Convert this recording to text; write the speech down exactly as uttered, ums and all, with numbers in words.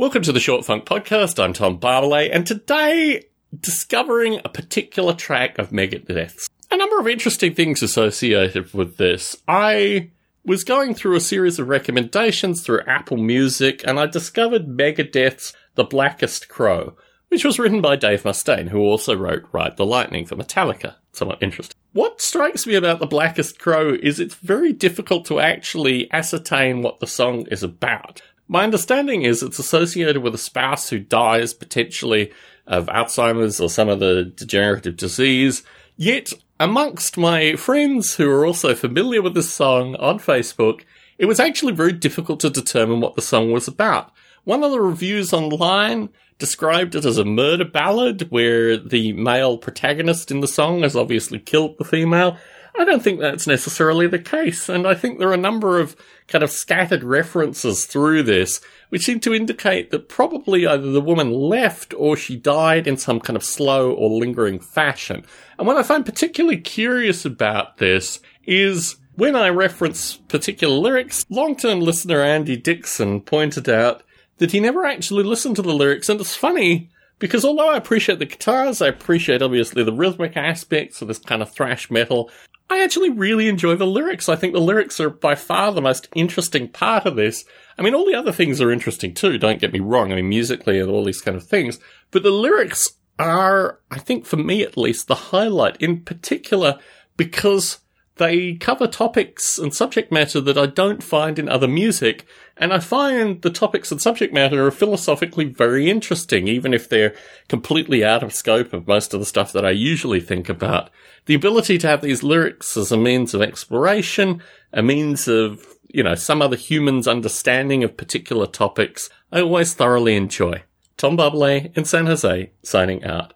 Welcome to the Short Funk Podcast. I'm Tom Barbalay, and today discovering a particular track of Megadeth's. A number of interesting things associated with this. I was going through a series of recommendations through Apple Music, and I discovered Megadeth's The Blackest Crow, which was written by Dave Mustaine, who also wrote Ride the Lightning for Metallica. Somewhat interesting. What strikes me about The Blackest Crow is it's very difficult to actually ascertain what the song is about. My understanding is it's associated with a spouse who dies, potentially of Alzheimer's or some other degenerative disease. Yet, amongst my friends who are also familiar with this song on Facebook, it was actually very difficult to determine what the song was about. One of the reviews online described it as a murder ballad where the male protagonist in the song has obviously killed the female. I don't think that's necessarily the case, and I think there are a number of kind of scattered references through this which seem to indicate that probably either the woman left or she died in some kind of slow or lingering fashion. And what I find particularly curious about this is when I reference particular lyrics, long-term listener Andy Dixon pointed out that he never actually listened to the lyrics, and it's funny because although I appreciate the guitars, I appreciate obviously the rhythmic aspects of this kind of thrash metal, I actually really enjoy the lyrics. I think the lyrics are by far the most interesting part of this. I mean, all the other things are interesting too, don't get me wrong. I mean, musically and all these kind of things. But the lyrics are, I think for me at least, the highlight in particular because they cover topics and subject matter that I don't find in other music. And I find the topics and subject matter are philosophically very interesting, even if they're completely out of scope of most of the stuff that I usually think about. The ability to have these lyrics as a means of exploration, a means of, you know, some other human's understanding of particular topics, I always thoroughly enjoy. Tom Bubbley in San Jose, signing out.